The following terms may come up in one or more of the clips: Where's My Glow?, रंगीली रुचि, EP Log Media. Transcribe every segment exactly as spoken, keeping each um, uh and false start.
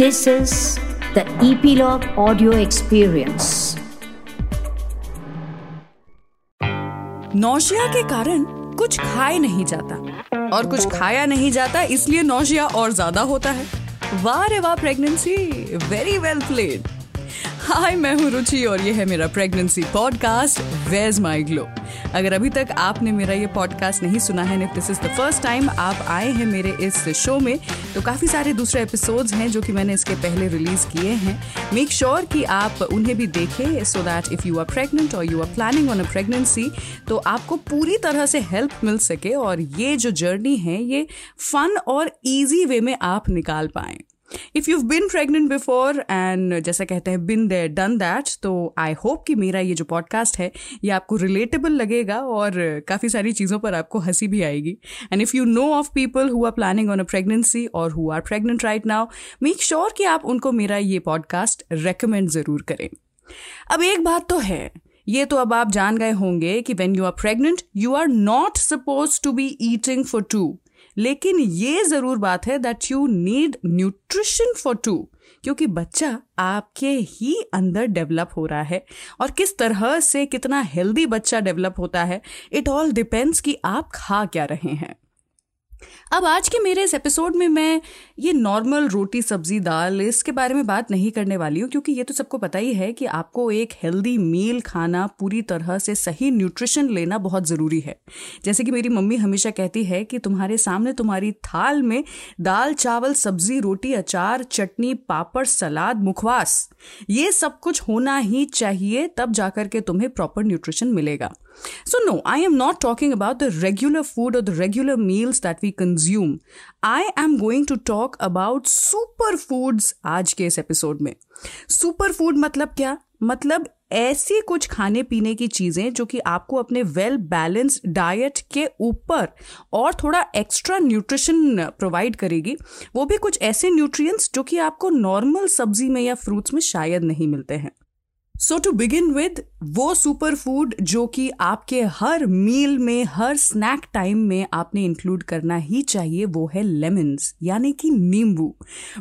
This is the E P Log audio experience. Nausea के कारण कुछ खाए नहीं जाता और कुछ खाया नहीं जाता, इसलिए नौशिया और ज्यादा होता है। वाह रे वाह pregnancy, very well played. Hi, मैं हूँ रुचि और ये है मेरा pregnancy podcast Where's My Glow। अगर अभी तक आपने मेरा ये पॉडकास्ट नहीं सुना है, if this is the first time आप आए हैं मेरे इस शो में, तो काफ़ी सारे दूसरे एपिसोड्स हैं जो कि मैंने इसके पहले रिलीज किए हैं। मेक श्योर कि आप उन्हें भी देखें, so that if you are pregnant और you are planning on a pregnancy तो आपको पूरी तरह से हेल्प मिल सके और ये जो जर्नी है ये फन और ईजी वे में आप निकाल पाएँ। If you've been pregnant before and जैसा कहते हैं been there done that, तो I hope कि मेरा ये जो podcast है ये आपको relatable लगेगा और काफ़ी सारी चीज़ों पर आपको हंसी भी आएगी। And if you know of people who are planning on a pregnancy or who are pregnant right now, make sure कि आप उनको मेरा ये podcast recommend ज़रूर करें। अब एक बात तो है, ये तो अब आप जान गए होंगे कि when you are pregnant, you are not supposed to be eating for two. लेकिन ये जरूर बात है that you need nutrition for two, क्योंकि बच्चा आपके ही अंदर डेवलप हो रहा है और किस तरह से कितना हेल्दी बच्चा डेवलप होता है, इट ऑल डिपेंड्स कि आप खा क्या रहे हैं। अब आज के मेरे इस एपिसोड में मैं ये नॉर्मल रोटी सब्जी दाल इसके बारे में बात नहीं करने वाली हूँ, क्योंकि ये तो सबको पता ही है कि आपको एक हेल्दी मील खाना, पूरी तरह से सही न्यूट्रिशन लेना बहुत ज़रूरी है। जैसे कि मेरी मम्मी हमेशा कहती है कि तुम्हारे सामने तुम्हारी थाल में दाल चावल सब्जी रोटी अचार चटनी पापड़ सलाद मुखवास ये सब कुछ होना ही चाहिए, तब जाकर के तुम्हें प्रॉपर न्यूट्रिशन मिलेगा। So no, I am not talking about the regular food or the regular meals that we consume. I am going to talk about superfoods आज के इस एपिसोड में। Superfood मतलब क्या? मतलब ऐसी कुछ खाने पीने की चीज़ें जो कि आपको अपने वेल बैलेंस्ड डाइट के ऊपर और थोड़ा एक्स्ट्रा न्यूट्रिशन प्रोवाइड करेगी, वो भी कुछ ऐसे न्यूट्रिएंट्स जो कि आपको नॉर्मल सब्जी में या फ्रूट्स में शायद नहीं मिलते हैं। सो टू बिगिन विद, वो सुपर फूड जो कि आपके हर मील में हर स्नैक टाइम में आपने इंक्लूड करना ही चाहिए, वो है लेमन्स यानी कि नींबू।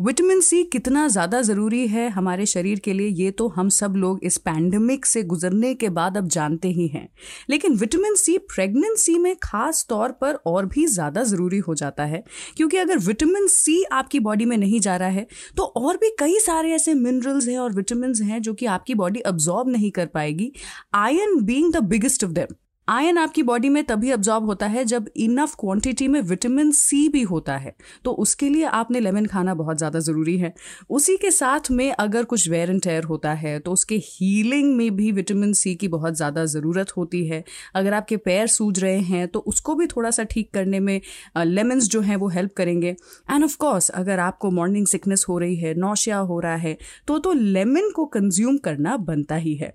विटामिन सी कितना ज़्यादा ज़रूरी है हमारे शरीर के लिए ये तो हम सब लोग इस पैंडमिक से गुजरने के बाद अब जानते ही हैं, लेकिन विटामिन सी प्रेगनेंसी में ख़ास तौर पर और भी ज़्यादा ज़रूरी हो जाता है, क्योंकि अगर विटामिन सी आपकी बॉडी में नहीं जा रहा है तो और भी कई सारे ऐसे मिनरल्स हैं और विटामिन हैं जो कि आपकी बॉडी अब्जॉर्ब नहीं कर पाएगी, iron being the biggest of them. Iron आपकी बॉडी में तभी अब्जॉर्ब होता है जब इनफ क्वांटिटी में विटामिन सी भी होता है, तो उसके लिए आपने लेमन खाना बहुत ज़्यादा ज़रूरी है। उसी के साथ में अगर कुछ वेयर एंड टेयर होता है तो उसके हीलिंग में भी विटामिन सी की बहुत ज़्यादा ज़रूरत होती है। अगर आपके पैर सूज रहे हैं तो उसको भी थोड़ा सा ठीक करने में लेमन्स जो हैं वो हेल्प करेंगे। एंड ऑफ कोर्स अगर आपको मॉर्निंग सिकनेस हो रही है, नौशिया हो रहा है, तो, तो लेमन को कंज्यूम करना बनता ही है।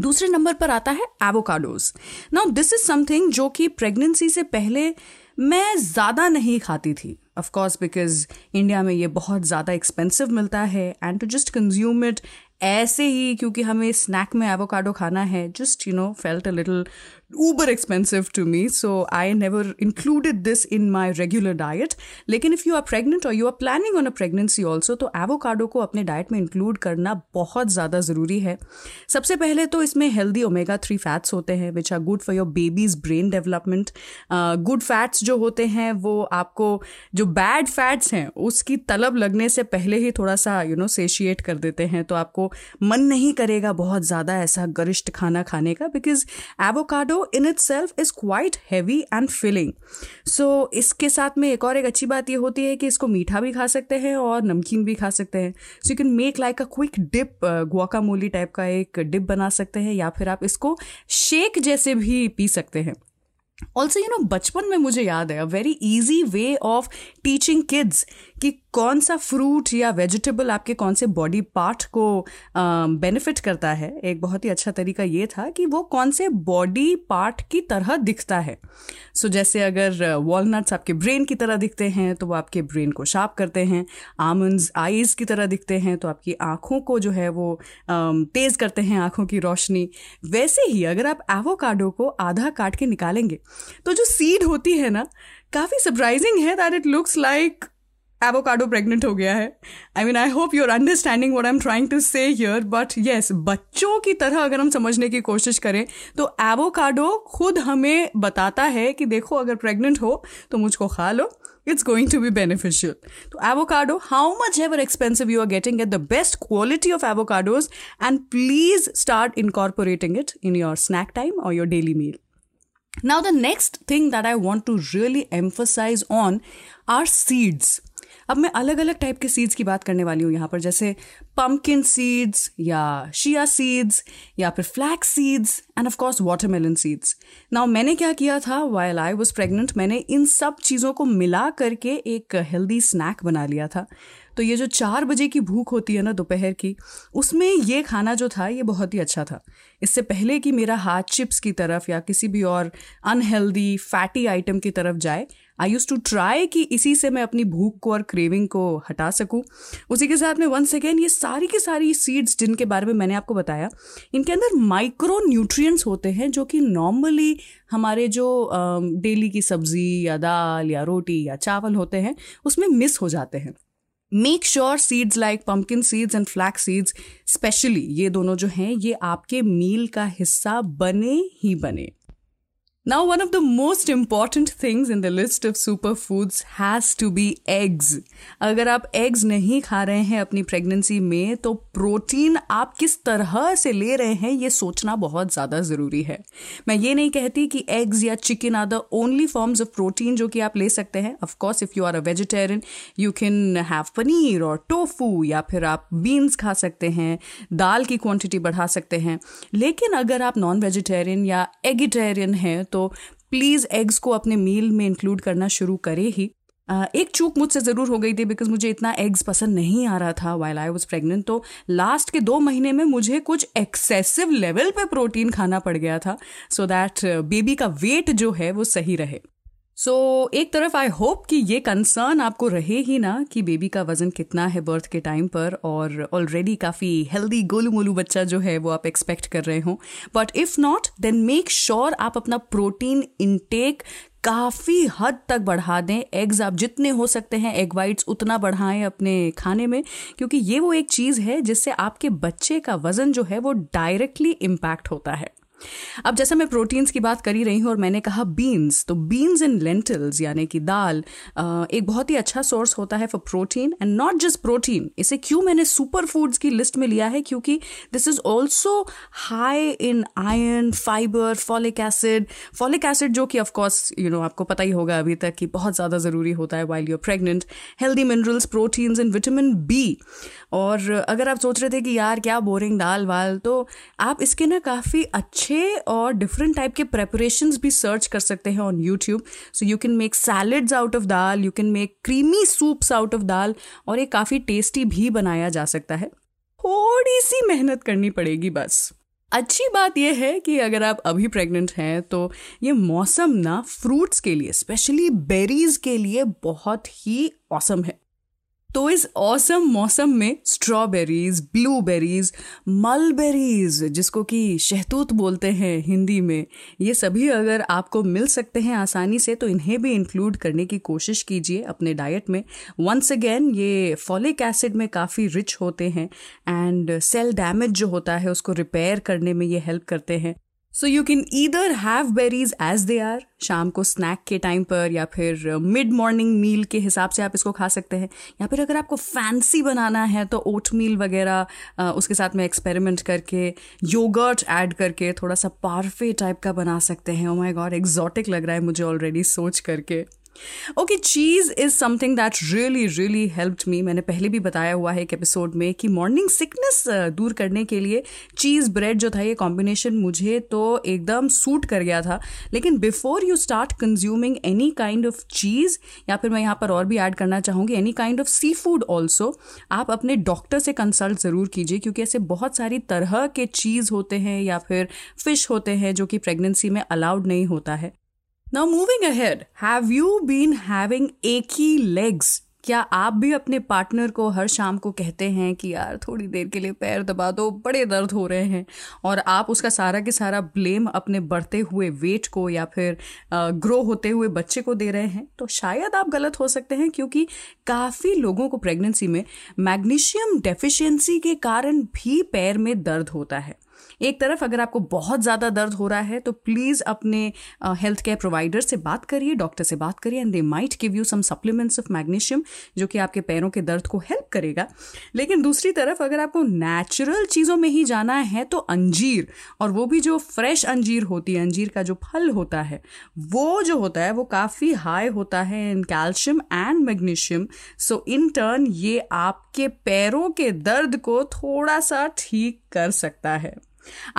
दूसरे नंबर पर आता है avocados. Now this is something जो कि प्रेगनेंसी से पहले मैं ज़्यादा नहीं खाती थी, ऑफ कोर्स बिकॉज इंडिया में ये बहुत ज़्यादा एक्सपेंसिव मिलता है and to just consume it ऐसे ही क्योंकि हमें स्नैक में एवोकाडो खाना है, just you know felt a little uber expensive to me, so I never included this in my regular diet. लेकिन इफ़ यू आर प्रेगनेंट और you are planning on a pregnancy also, तो avocado को अपने diet में include करना बहुत ज़्यादा ज़रूरी है। सबसे पहले तो इसमें हेल्दी ओमेगा थ्री फैट्स होते हैं which are good for your baby's brain development. Good fats जो होते हैं वो आपको जो बैड फैट्स हैं उसकी तलब लगने से पहले ही थोड़ा सा यू नो सेशिएट कर देते हैं, तो आपको मन नहीं करेगा बहुत ज़्यादा ऐसा गरिष्ठ खाना खाने का, because avocado in itself is quite heavy and filling. So इसके साथ में एक और एक अच्छी बात ये होती है कि इसको मीठा भी खा सकते हैं और नमकीन भी खा सकते हैं। So you can make like a quick dip, guacamole type का एक डिप बना सकते हैं, या फिर आप इसको शेक जैसे भी पी सकते हैं। ऑल्सो यू नो बचपन में मुझे याद है a very easy way of teaching kids कि कौन सा फ्रूट या वेजिटेबल आपके कौन से बॉडी पार्ट को बेनिफिट करता है। एक बहुत ही अच्छा तरीका ये था कि वो कौन से बॉडी पार्ट की तरह दिखता है। सो so, जैसे अगर वॉलनट्स आपके ब्रेन की तरह दिखते हैं तो वो आपके ब्रेन को शार्प करते हैं, आमंड्स आईज की तरह दिखते हैं तो आपकी आँखों को जो है वो तेज़ करते हैं, आँखों की रोशनी। वैसे ही अगर आप एवोकाडो को आधा काट के निकालेंगे तो जो सीड होती है ना, काफ़ी सरप्राइजिंग है that it looks like avocado pregnant हो गया है. I mean I hope you are understanding what I am trying to say here. But yes, बच्चों की तरह अगर हम समझने की कोशिश करें तो एवोकाडो खुद हमें बताता है कि देखो अगर प्रेग्नेंट हो तो मुझको खा लो, it's going to be beneficial. तो avocado, how much ever expensive you are getting, get the best quality of avocados and please start incorporating it in your snack time और your daily meal. Now the next thing that I want to really emphasise on are seeds. अब मैं अलग अलग type के seeds की बात करने वाली हूँ यहाँ पर, जैसे पम्पकिन सीड्स या शिया सीड्स या फिर flax seeds and of course watermelon seeds. Now मैंने क्या किया था, व्हाइल आई वाज प्रेग्नेंट मैंने इन सब चीज़ों को मिला करके एक हेल्दी स्नैक बना लिया था. तो ये जो चार बजे की भूख होती है ना दोपहर की, उसमें ये खाना जो था ये बहुत ही अच्छा था. इससे पहले कि मेरा हाथ चिप्स की तरफ या किसी भी और अनहेल्दी फैटी आइटम की तरफ जाए, आई यूज टू ट्राई कि इसी से मैं अपनी भूख को और क्रेविंग को हटा सकूं. उसी के साथ में वंस अगेन ये सारी की सारी सीड्स जिनके बारे में मैंने आपको बताया, इनके अंदर माइक्रो न्यूट्रिएंट्स होते हैं जो कि नॉर्मली हमारे जो डेली की सब्जी या दाल या रोटी या चावल होते हैं उसमें मिस हो जाते हैं. Make sure seeds like pumpkin seeds and flax seeds specially, ये दोनों जो हैं ये आपके मील का हिस्सा बने ही बने. Now, one of the most important things in the list of superfoods has to be eggs. अगर आप eggs नहीं खा रहे हैं अपनी pregnancy में, तो प्रोटीन आप किस तरह से ले रहे हैं ये सोचना बहुत ज़्यादा ज़रूरी है. मैं ये नहीं कहती कि eggs या chicken are the only forms of protein जो कि आप ले सकते हैं. Of course, if you are a vegetarian, you can have paneer और tofu या फिर आप beans खा सकते हैं, दाल की quantity बढ़ा सकते हैं. लेकिन अगर आप non-vegetarian या eggetarian हैं तो तो प्लीज़ एग्स को अपने मील में इंक्लूड करना शुरू करें ही. Uh, एक चूक मुझसे ज़रूर हो गई थी बिकॉज मुझे इतना एग्स पसंद नहीं आ रहा था व्हाइल आई वाज प्रेग्नेंट. तो लास्ट के दो महीने में मुझे कुछ एक्सेसिव लेवल पे प्रोटीन खाना पड़ गया था सो दैट बेबी का वेट जो है वो सही रहे. सो so, एक तरफ आई होप कि ये कंसर्न आपको रहे ही ना कि बेबी का वज़न कितना है बर्थ के टाइम पर, और ऑलरेडी काफ़ी हेल्दी गोलू मोलू बच्चा जो है वो आप एक्सपेक्ट कर रहे हो. But if not then make sure आप अपना प्रोटीन इनटेक काफ़ी हद तक बढ़ा दें. एग्स आप जितने हो सकते हैं एग वाइट्स उतना बढ़ाएं अपने खाने में, क्योंकि ये वो एक चीज़ है जिससे आपके बच्चे का वज़न जो है वो डायरेक्टली इम्पैक्ट होता है. अब जैसा मैं प्रोटीन्स की बात कर ही रही हूँ और मैंने कहा बीन्स, तो बीन्स एंड लेंटिल्स यानी कि दाल एक बहुत ही अच्छा सोर्स होता है for protein. And not just protein, इसे क्यों मैंने सुपर फूड्स की लिस्ट में लिया है, क्योंकि this is also high in iron, fibre, folic acid. Folic acid जो कि ऑफकोर्स यू नो आपको पता ही होगा अभी तक कि बहुत ज़्यादा ज़रूरी होता है while you're pregnant. Healthy minerals, proteins and vitamin B. और अगर आप सोच रहे थे कि यार क्या बोरिंग दाल वाल, तो आप इसके ना काफ़ी अच्छे और डिफरेंट टाइप के प्रेपरेशंस भी सर्च कर सकते हैं on YouTube. So you can make salads out of dal, you can make creamy soups out of dal, और ये काफ़ी टेस्टी भी बनाया जा सकता है. थोड़ी सी मेहनत करनी पड़ेगी बस. अच्छी बात यह है कि अगर आप अभी प्रेग्नेंट हैं तो ये मौसम ना फ्रूट्स के लिए, स्पेशली बेरीज़ के लिए बहुत ही ऑसम है. तो इस ऑसम मौसम में स्ट्रॉबेरीज, ब्लूबेरीज, मलबेरीज जिसको कि शहतूत बोलते हैं हिंदी में, ये सभी अगर आपको मिल सकते हैं आसानी से तो इन्हें भी इंक्लूड करने की कोशिश कीजिए अपने डाइट में. वंस अगेन ये फॉलिक एसिड में काफ़ी रिच होते हैं एंड सेल डैमेज जो होता है उसको रिपेयर करने में ये हेल्प करते हैं. So you can either have berries as they are, शाम को स्नैक के टाइम पर या फिर मिड मॉर्निंग मील के हिसाब से आप इसको खा सकते हैं, या फिर अगर आपको फैंसी बनाना है तो ओट मील वगैरह उसके साथ में एक्सपेरिमेंट करके, योगर्ट ऐड करके थोड़ा सा पार्फे टाइप का बना सकते हैं. ओ माय गॉड, एग्जॉटिक लग रहा है मुझे ऑलरेडी सोच करके. Okay, cheese is something that really really helped me. मैंने पहले भी बताया हुआ है एक एपिसोड में कि मॉर्निंग सिकनेस दूर करने के लिए चीज़ ब्रेड जो था ये कॉम्बिनेशन मुझे तो एकदम सूट कर गया था. लेकिन before you start consuming any kind of cheese, या फिर मैं यहाँ पर और भी ऐड करना चाहूँगी any kind of sea food also, आप अपने डॉक्टर से कंसल्ट ज़रूर कीजिए, क्योंकि ऐसे बहुत सारी तरह के चीज़ होते हैं या फिर फिश होते हैं जो कि प्रेगनेंसी में अलाउड नहीं होता है. Now moving ahead, have you been having achy legs? क्या आप भी अपने पार्टनर को हर शाम को कहते हैं कि यार थोड़ी देर के लिए पैर दबा दो, बड़े दर्द हो रहे हैं, और आप उसका सारा के सारा ब्लेम अपने बढ़ते हुए वेट को या फिर ग्रो होते हुए बच्चे को दे रहे हैं? तो शायद आप गलत हो सकते हैं, क्योंकि काफ़ी लोगों को प्रेगनेंसी में मैग्नीशियम डेफिशिएंसी के कारण भी पैर में दर्द होता है। एक तरफ अगर आपको बहुत ज़्यादा दर्द हो रहा है तो प्लीज़ अपने हेल्थ केयर प्रोवाइडर से बात करिए, डॉक्टर से बात करिए, and they might give you some supplements of magnesium जो कि आपके पैरों के दर्द को हेल्प करेगा। लेकिन दूसरी तरफ अगर आपको नेचुरल चीज़ों में ही जाना है तो अंजीर, और वो भी जो फ्रेश अंजीर होती है, अंजीर का जो फल होता है, वो जो होता है वो काफ़ी हाई होता है in calcium and magnesium. So in turn ये आपके पैरों के दर्द को थोड़ा सा ठीक कर सकता है।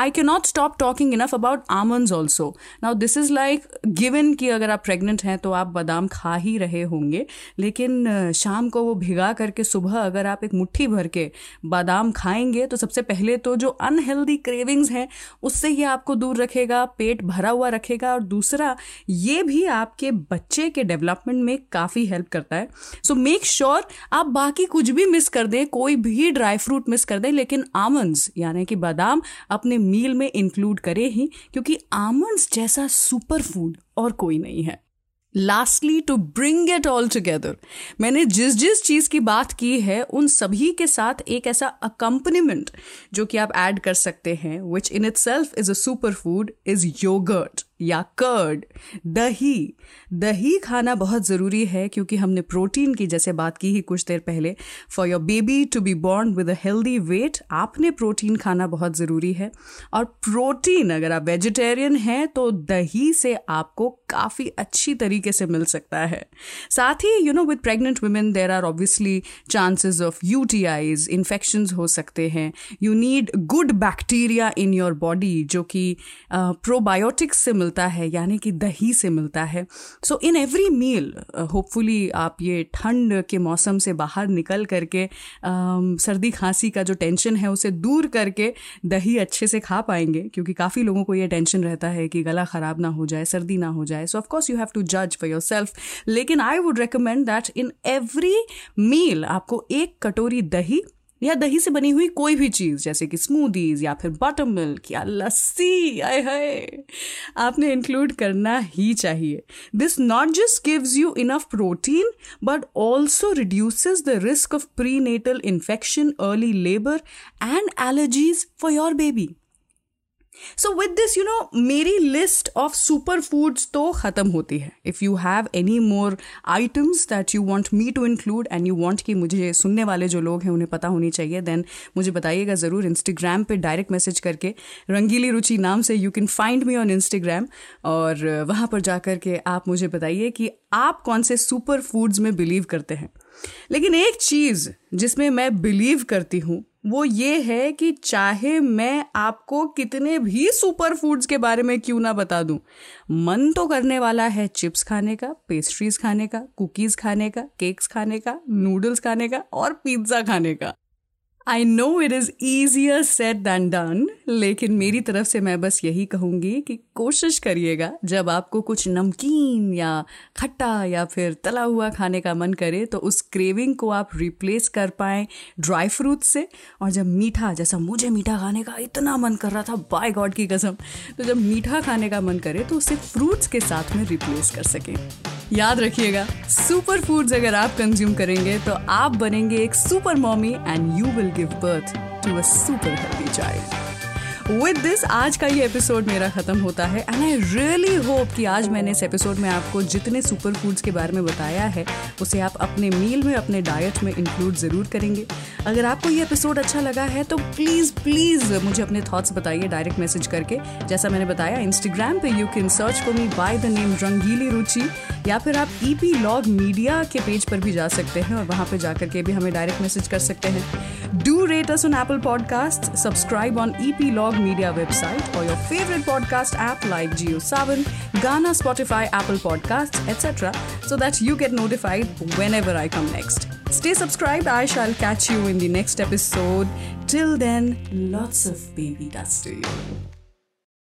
I cannot stop talking enough about almonds also. Now this is like given कि अगर आप pregnant हैं तो आप बादाम खा ही रहे होंगे, लेकिन शाम को वो भिगा करके सुबह अगर आप एक मुट्ठी भर के बादाम खाएंगे तो सबसे पहले तो जो unhealthy cravings हैं उससे ये आपको दूर रखेगा, पेट भरा हुआ रखेगा, और दूसरा ये भी आपके बच्चे के डेवलपमेंट में काफ़ी हेल्प करता है। सो मेक श्योर आप बाकी कुछ भी मिस कर दें, कोई भी ड्राई फ्रूट मिस कर दें, लेकिन आमंड्स यानी कि बादाम अपने मील में इंक्लूड करें ही, क्योंकि आमंड्स जैसा सुपर फूड और कोई नहीं है। Lastly, to bring it all together, मैंने जिस जिस चीज़ की बात की है उन सभी के साथ एक ऐसा अकम्पनीमेंट जो कि आप ऐड कर सकते हैं, which in itself is a super food, is yogurt या कर्ड, दही। दही खाना बहुत ज़रूरी है, क्योंकि हमने प्रोटीन की जैसे बात की ही कुछ देर पहले, for your baby to be born with a healthy weight आपने प्रोटीन खाना बहुत ज़रूरी है। और प्रोटीन अगर आप वेजिटेरियन हैं तो दही से आपको काफ़ी अच्छी तरीके से मिल सकता है। साथ ही you know with pregnant women there are obviously chances of U T Is, infections हो सकते हैं। You need good bacteria in your body जो कि प्रोबायोटिक्स से मिलता है, यानी कि दही से मिलता है। सो इन एवरी मील होपफुली आप ये ठंड के मौसम से बाहर निकल करके uh, सर्दी खांसी का जो टेंशन है उसे दूर करके दही अच्छे से खा पाएंगे, क्योंकि काफ़ी लोगों को ये टेंशन रहता है कि गला ख़राब ना हो जाए, सर्दी ना हो जाए। So of course you have to जज फॉर योर सेल्फ, लेकिन I would recommend that in every meal आपको एक कटोरी दही या दही से बनी हुई कोई भी चीज़ जैसे कि स्मूदीज या फिर बटर मिल्क या लस्सी, आय हाय, आपने इंक्लूड करना ही चाहिए। This not just gives you enough protein but also reduces the risk of prenatal infection, early labour and allergies for your baby. So with this you know मेरी list of super foods तो ख़त्म होती है। If you have any more items that you want me to include and you want कि मुझे सुनने वाले जो लोग हैं उन्हें पता होनी चाहिए, देन मुझे बताइएगा ज़रूर। इंस्टाग्राम पे डायरेक्ट मैसेज करके, रंगीली रुचि नाम से you can find me on Instagram, और वहाँ पर जा कर के आप मुझे बताइए कि आप कौन से सुपर फूड्स में बिलीव करते हैं। लेकिन एक चीज़ जिसमें मैं बिलीव करती हूँ वो ये है कि चाहे मैं आपको कितने भी सुपर फूड्स के बारे में क्यों ना बता दूं, मन तो करने वाला है चिप्स खाने का, पेस्ट्रीज खाने का, कुकीज़ खाने का, केक्स खाने का, नूडल्स खाने का और पिज्ज़ा खाने का। I know it is easier said than done, लेकिन मेरी तरफ से मैं बस यही कहूँगी कि कोशिश करिएगा जब आपको कुछ नमकीन या खट्टा या फिर तला हुआ खाने का मन करे तो उस क्रेविंग को आप रिप्लेस कर पाएँ ड्राई फ्रूट से। और जब मीठा, जैसा मुझे मीठा खाने का इतना मन कर रहा था बाय गॉड की कसम, तो जब मीठा खाने का मन करे तो उसे फ्रूट्स के साथ में रिप्लेस कर सकें। याद रखिएगा, सुपर फूड्स अगर आप कंज्यूम करेंगे तो आप बनेंगे एक super mommy and you will give birth to a super healthy child. With this आज का ये एपिसोड मेरा ख़त्म होता है, एंड आई रियली होप कि आज मैंने इस एपिसोड में आपको जितने सुपर फूड्स के बारे में बताया है उसे आप अपने मील में, अपने डाइट में इंक्लूड ज़रूर करेंगे। अगर आपको ये एपिसोड अच्छा लगा है तो प्लीज़ प्लीज़ मुझे अपने थॉट्स बताइए डायरेक्ट मैसेज करके। जैसा मैंने बताया, इंस्टाग्राम पे you can search for me by the name रंगीली रुचि, या फिर आप ई पी लॉग मीडिया के पेज पर भी जा सकते हैं और वहाँ पर जा करके भी हमें डायरेक्ट मैसेज कर सकते हैं। Do rate us on Apple podcast, subscribe on E P log Media website or your favorite podcast app like Jio Saavn, Gaana, Spotify, Apple Podcasts, et cetera so that you get notified whenever I come next. Stay subscribed. I shall catch you in the next episode. Till then, lots of baby dust to you.